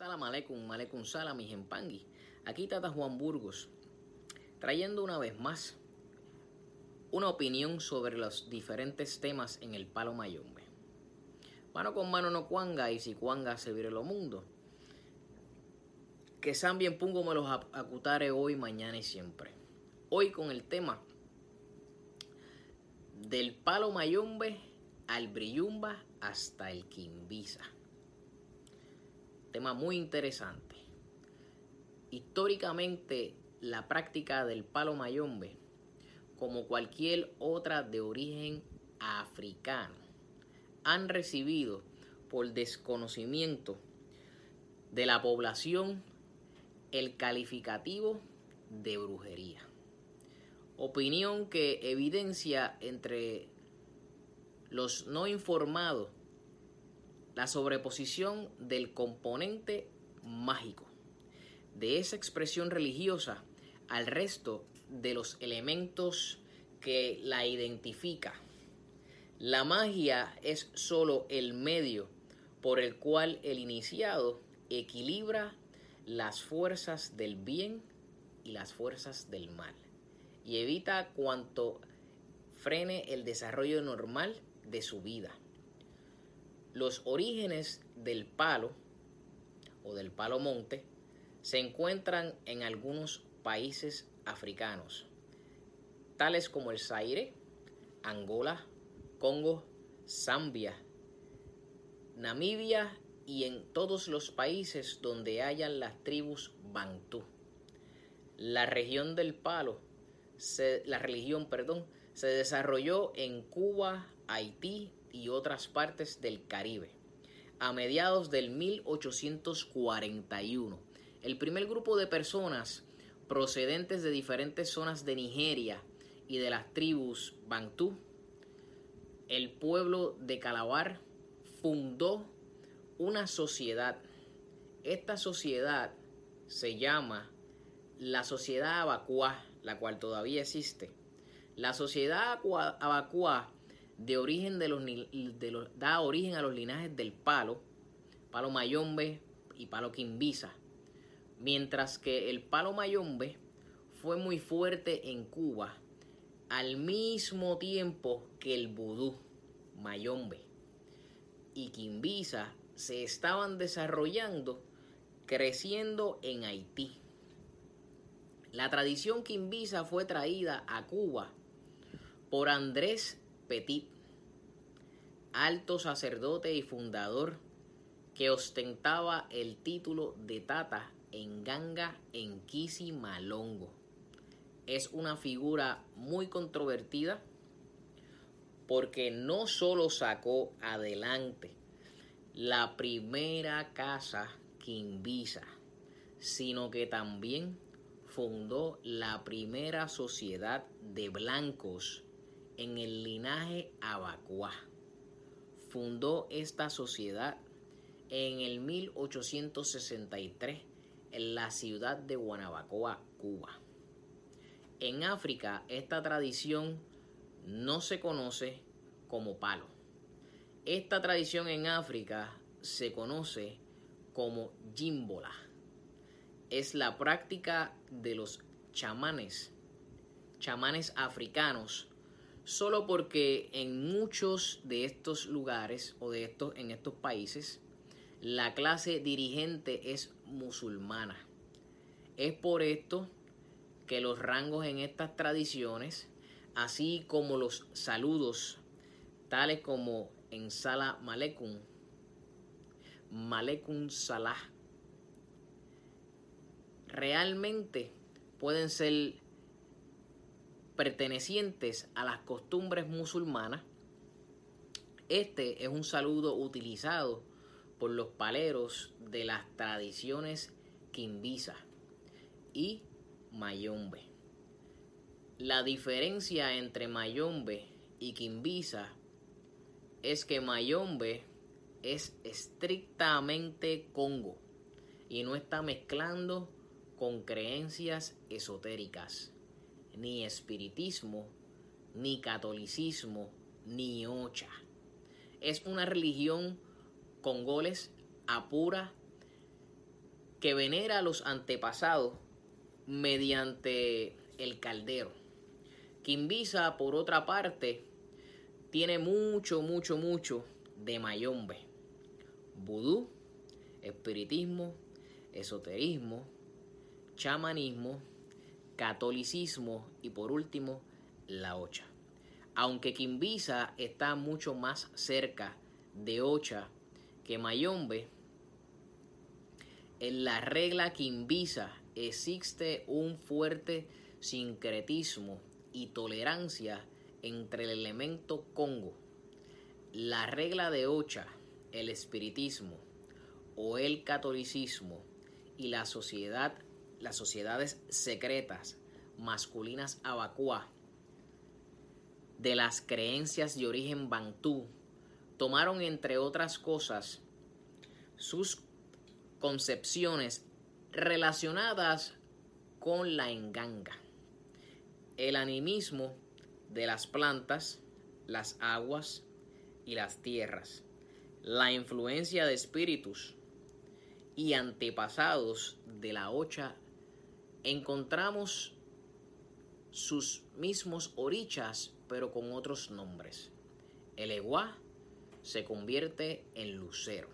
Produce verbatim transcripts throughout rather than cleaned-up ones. Assalamu alaikum, alaikum salam, mi jempangui. Aquí Tata Juan Burgos, trayendo una vez más una opinión sobre los diferentes temas en el Palo Mayumbe. Mano con mano no cuanga, y si cuanga se vire lo mundo. Que Zambi en pungo me los acutare hoy, mañana y siempre. Hoy con el tema del Palo Mayumbe al Brillumba hasta el Quimbisa. Tema muy interesante. Históricamente, la práctica del Palo Mayumbe, como cualquier otra de origen africano, han recibido por desconocimiento de la población el calificativo de brujería. Opinión que evidencia entre los no informados la sobreposición del componente mágico de esa expresión religiosa al resto de los elementos que la identifica. La magia es solo el medio por el cual el iniciado equilibra las fuerzas del bien y las fuerzas del mal y evita cuanto frene el desarrollo normal de su vida. Los orígenes del palo o del Palo Monte se encuentran en algunos países africanos, tales como el Zaire, Angola, Congo, Zambia, Namibia y en todos los países donde hayan las tribus bantú. La región del palo, se, la religión, perdón, se desarrolló en Cuba, Haití y otras partes del Caribe. A mediados del mil ochocientos cuarenta y uno, el primer grupo de personas procedentes de diferentes zonas de Nigeria y de las tribus bantú, el pueblo de Calabar, fundó una sociedad. Esta sociedad se llama la Sociedad Abacua, la cual todavía existe. La Sociedad Abacua De origen de los, de los, da origen a los linajes del palo, Palo Mayumbe y Palo Quimbisa, mientras que el Palo Mayumbe fue muy fuerte en Cuba al mismo tiempo que el vudú, Mayumbe y Quimbisa se estaban desarrollando, creciendo en Haití. La tradición Quimbisa fue traída a Cuba por Andrés Petit, alto sacerdote y fundador que ostentaba el título de Tata en Ganga en Nkisi Malongo. Es una figura muy controvertida porque no solo sacó adelante la primera casa Kimbisa, sino que también fundó la primera sociedad de blancos en el linaje Abacua. Fundó esta sociedad en el mil ochocientos sesenta y tres en la ciudad de Guanabacoa, Cuba. En África, esta tradición no se conoce como palo. Esta tradición en África se conoce como jimbola. Es la práctica de los chamanes, chamanes africanos, solo porque en muchos de estos lugares o de estos, en estos países la clase dirigente es musulmana. Es por esto que los rangos en estas tradiciones, así como los saludos, tales como Assalamu alaikum, Alaikum salam, realmente pueden ser pertenecientes a las costumbres musulmanas. Este es un saludo utilizado por los paleros de las tradiciones Kimbisa y Mayumbe. La diferencia entre Mayumbe y Kimbisa es que Mayumbe es estrictamente Congo y no está mezclando con creencias esotéricas, ni espiritismo, ni catolicismo, ni ocha. Es una religión congoles a pura que venera a los antepasados mediante el caldero. Quimbisa, por otra parte, tiene mucho, mucho, mucho de mayombe, vudú, espiritismo, esoterismo, chamanismo, catolicismo y por último la ocha. Aunque Quimbisa está mucho más cerca de ocha que mayombe, en la regla Quimbisa existe un fuerte sincretismo y tolerancia entre el elemento Congo, la regla de ocha, el espiritismo o el catolicismo y la sociedad, las sociedades secretas masculinas Abacua de las creencias de origen bantú tomaron, entre otras cosas, sus concepciones relacionadas con la enganga, el animismo de las plantas, las aguas y las tierras, la influencia de espíritus y antepasados de la ocha. Encontramos sus mismos orichas, pero con otros nombres. Eleguá se convierte en lucero,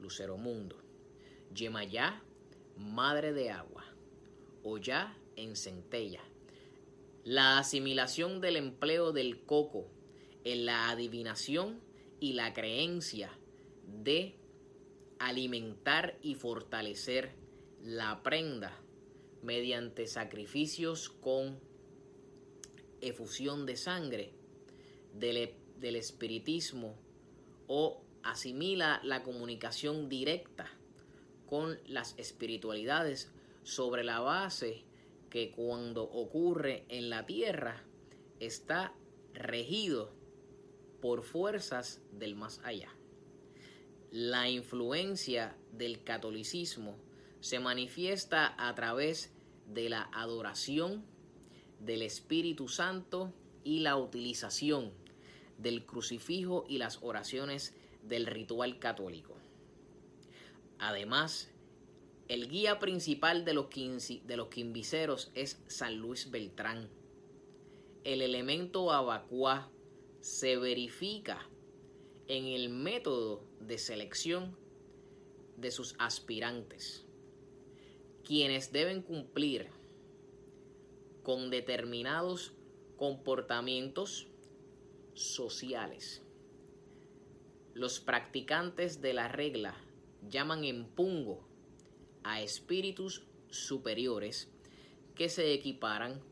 lucero mundo. Yemayá, madre de agua. Oyá, en centella. La asimilación del empleo del coco en la adivinación y la creencia de alimentar y fortalecer la prenda mediante sacrificios con efusión de sangre del, del espiritismo, o asimila la comunicación directa con las espiritualidades sobre la base que cuando ocurre en la tierra está regido por fuerzas del más allá. La influencia del catolicismo se manifiesta a través de la adoración del Espíritu Santo y la utilización del crucifijo y las oraciones del ritual católico. Además, el guía principal de los, quince, de los quimbiceros es San Luis Beltrán. El elemento abacuá se verifica en el método de selección de sus aspirantes, quienes deben cumplir con determinados comportamientos sociales. Los practicantes de la regla llaman enfungo a espíritus superiores que se equiparan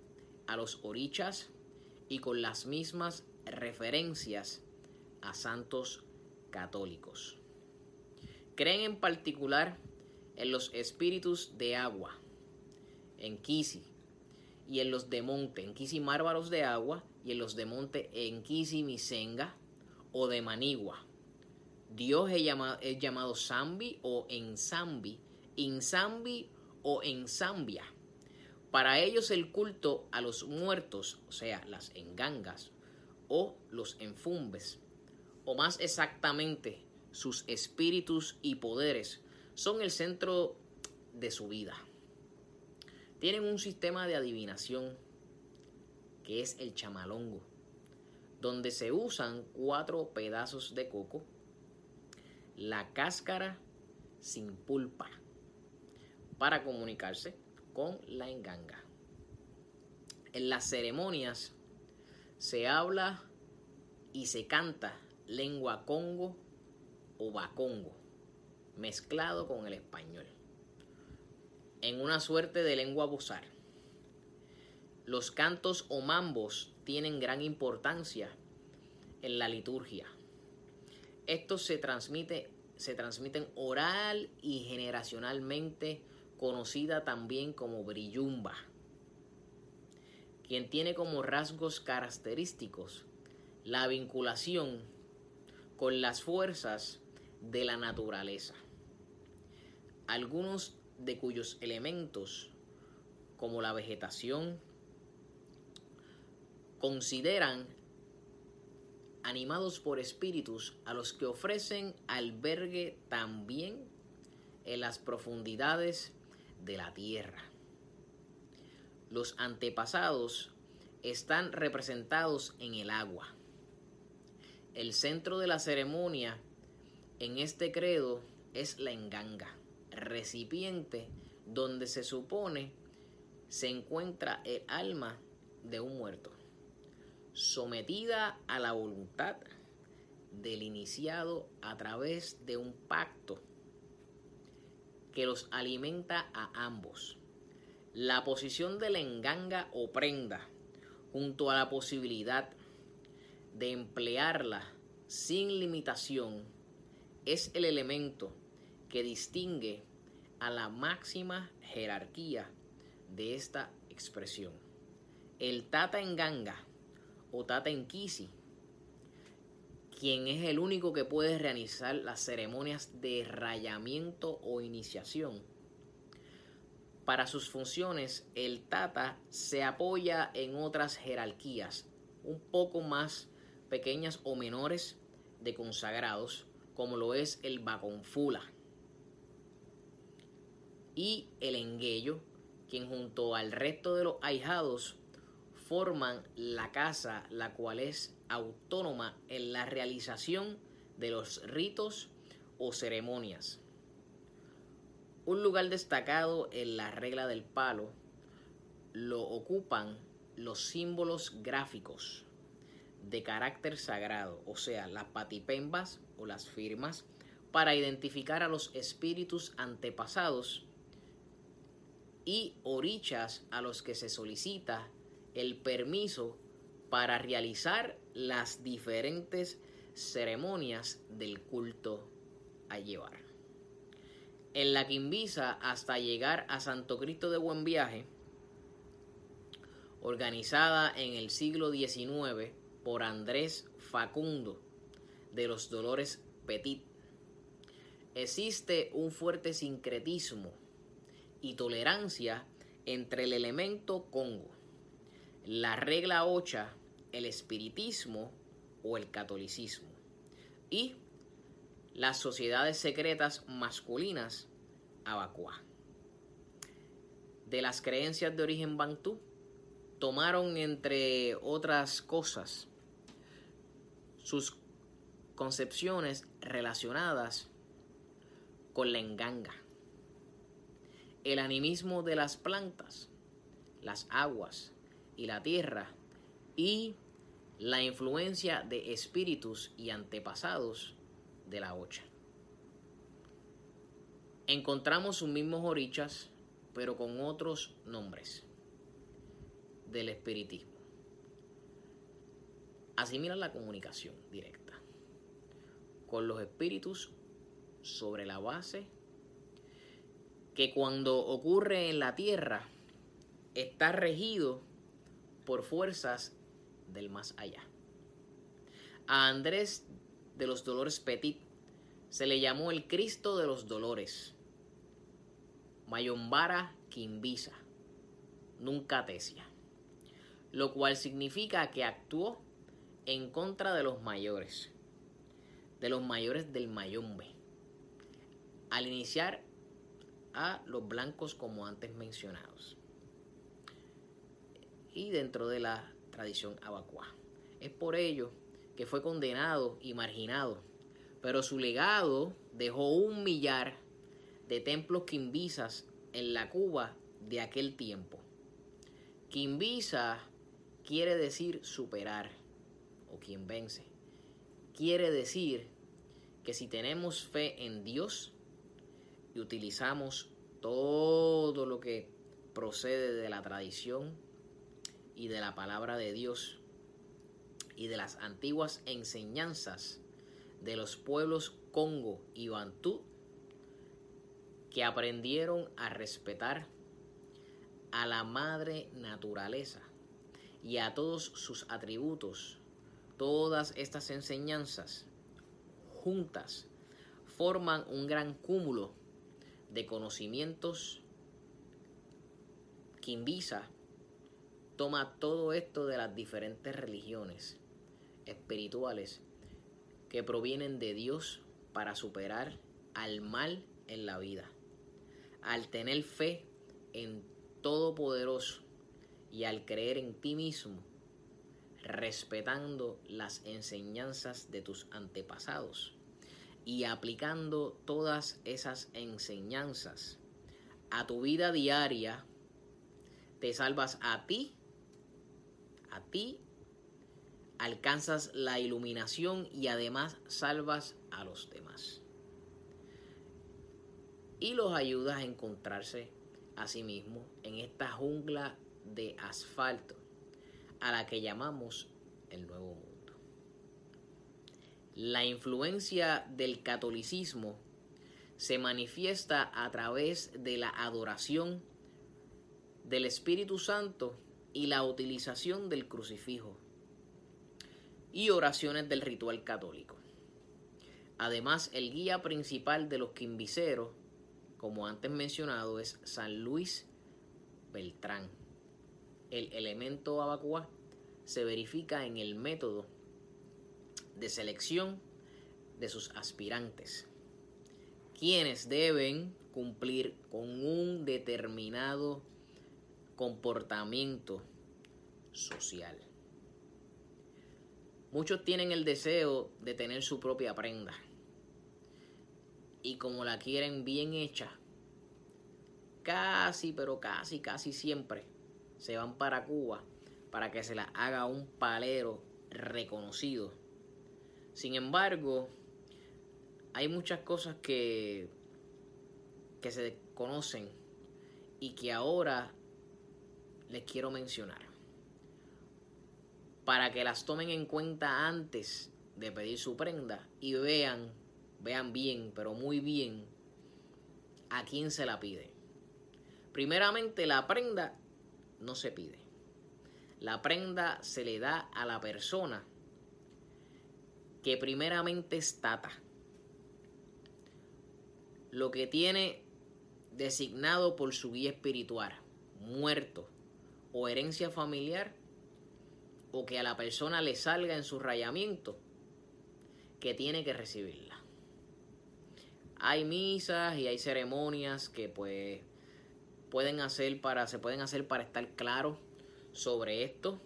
a los orichas y con las mismas referencias a santos católicos. Creen en particular en los espíritus de agua, en Kisi, y en los de monte, en Kisi márbaros de agua, y en los de monte, en Nkisi Misenga o de Manigua. Dios es llamado, es llamado Zambi o Enzambi, Inzambi o Enzambia. Para ellos el culto a los muertos, o sea, las engangas o los enfumbes, o más exactamente sus espíritus y poderes, son el centro de su vida. Tienen un sistema de adivinación que es el chamalongo, donde se usan cuatro pedazos de coco, la cáscara sin pulpa, para comunicarse con la enganga. En las ceremonias se habla y se canta lengua congo o bacongo, mezclado con el español, en una suerte de lengua bozar. Los cantos o mambos tienen gran importancia en la liturgia. Estos se, transmite, se transmiten oral y generacionalmente, conocida también como Brillumba, quien tiene como rasgos característicos la vinculación con las fuerzas de la naturaleza, algunos de cuyos elementos, como la vegetación, consideran animados por espíritus a los que ofrecen albergue también en las profundidades de la tierra. Los antepasados están representados en el agua. El centro de la ceremonia en este credo es la enganga, recipiente donde se supone se encuentra el alma de un muerto, sometida a la voluntad del iniciado a través de un pacto que los alimenta a ambos. La posición de la enganga o prenda, junto a la posibilidad de emplearla sin limitación, es el elemento que distingue a la máxima jerarquía de esta expresión. El Tata en Ganga o Tata en Kisi, quien es el único que puede realizar las ceremonias de rayamiento o iniciación. Para sus funciones, el Tata se apoya en otras jerarquías, un poco más pequeñas o menores de consagrados, como lo es el Baconfula y el Enguello, quien junto al resto de los ahijados forman la casa, la cual es autónoma en la realización de los ritos o ceremonias. Un lugar destacado en la regla del palo lo ocupan los símbolos gráficos de carácter sagrado, o sea, las patipembas o las firmas, para identificar a los espíritus antepasados, y orichas a los que se solicita el permiso para realizar las diferentes ceremonias del culto a llevar. En la Quimbisa, hasta llegar a Santo Cristo de Buen Viaje, organizada en el siglo diecinueve por Andrés Facundo de los Dolores Petit, existe un fuerte sincretismo y tolerancia entre el elemento Congo, la regla Ocha, el espiritismo o el catolicismo, y las sociedades secretas masculinas Abacua. De las creencias de origen bantú, tomaron, entre otras cosas, sus concepciones relacionadas con la enganga, el animismo de las plantas, las aguas y la tierra, y la influencia de espíritus y antepasados de la Ocha. Encontramos sus mismos orichas, pero con otros nombres del espiritismo. Asimilan la comunicación directa con los espíritus sobre la base que, cuando ocurre en la tierra, está regido por fuerzas del más allá. A Andrés de los Dolores Petit se le llamó el Cristo de los Dolores, Mayombara Quimbisa, nunca tesia, lo cual significa que actuó en contra de los mayores, de los mayores del Mayumbe, al iniciar a los blancos como antes mencionados, y dentro de la tradición abacuá. Es por ello que fue condenado y marginado, pero su legado dejó un millar de templos quimbisas en la Cuba de aquel tiempo. Quimbisa quiere decir superar, o quien vence. Quiere decir que si tenemos fe en Dios y utilizamos todo lo que procede de la tradición y de la palabra de Dios y de las antiguas enseñanzas de los pueblos Congo y Bantú, que aprendieron a respetar a la madre naturaleza y a todos sus atributos, todas estas enseñanzas juntas forman un gran cúmulo de conocimientos. Kimbisa toma todo esto de las diferentes religiones espirituales que provienen de Dios para superar al mal en la vida. Al tener fe en Todopoderoso y al creer en ti mismo, respetando las enseñanzas de tus antepasados y aplicando todas esas enseñanzas a tu vida diaria, te salvas a ti, a ti, alcanzas la iluminación y además salvas a los demás. Y los ayudas a encontrarse a sí mismos en esta jungla de asfalto a la que llamamos el Nuevo Mundo. La influencia del catolicismo se manifiesta a través de la adoración del Espíritu Santo y la utilización del crucifijo y oraciones del ritual católico. Además, el guía principal de los quimbiceros, como antes mencionado, es San Luis Beltrán. El elemento Abacua se verifica en el método de selección de sus aspirantes, quienes deben cumplir con un determinado comportamiento social. Muchos tienen el deseo de tener su propia prenda y como la quieren bien hecha, casi pero casi casi siempre se van para Cuba para que se la haga un palero reconocido. Sin embargo, hay muchas cosas que, que se desconocen y que ahora les quiero mencionar para que las tomen en cuenta antes de pedir su prenda y vean, vean bien, pero muy bien, a quién se la pide. Primeramente, la prenda no se pide. La prenda se le da a la persona que primeramente es Tata, lo que tiene designado por su guía espiritual, muerto, o herencia familiar, o que a la persona le salga en su rayamiento, que tiene que recibirla. Hay misas y hay ceremonias que pues pueden hacer para, se pueden hacer para estar claros sobre esto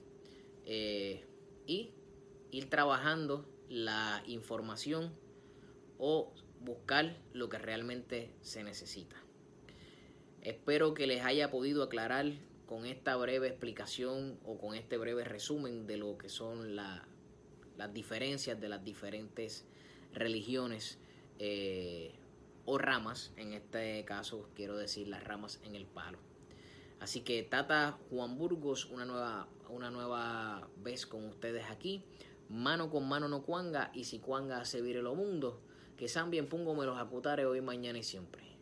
eh, y ir trabajando la información o buscar lo que realmente se necesita. Espero que les haya podido aclarar con esta breve explicación o con este breve resumen de lo que son la, las diferencias de las diferentes religiones eh, o ramas. En este caso quiero decir las ramas en el palo. Así que Tata Juan Burgos, una nueva, una nueva vez con ustedes aquí. Mano con mano no cuanga, y si cuanga se vire lo mundo. Que Zambi en pungo me los acutare hoy, mañana y siempre.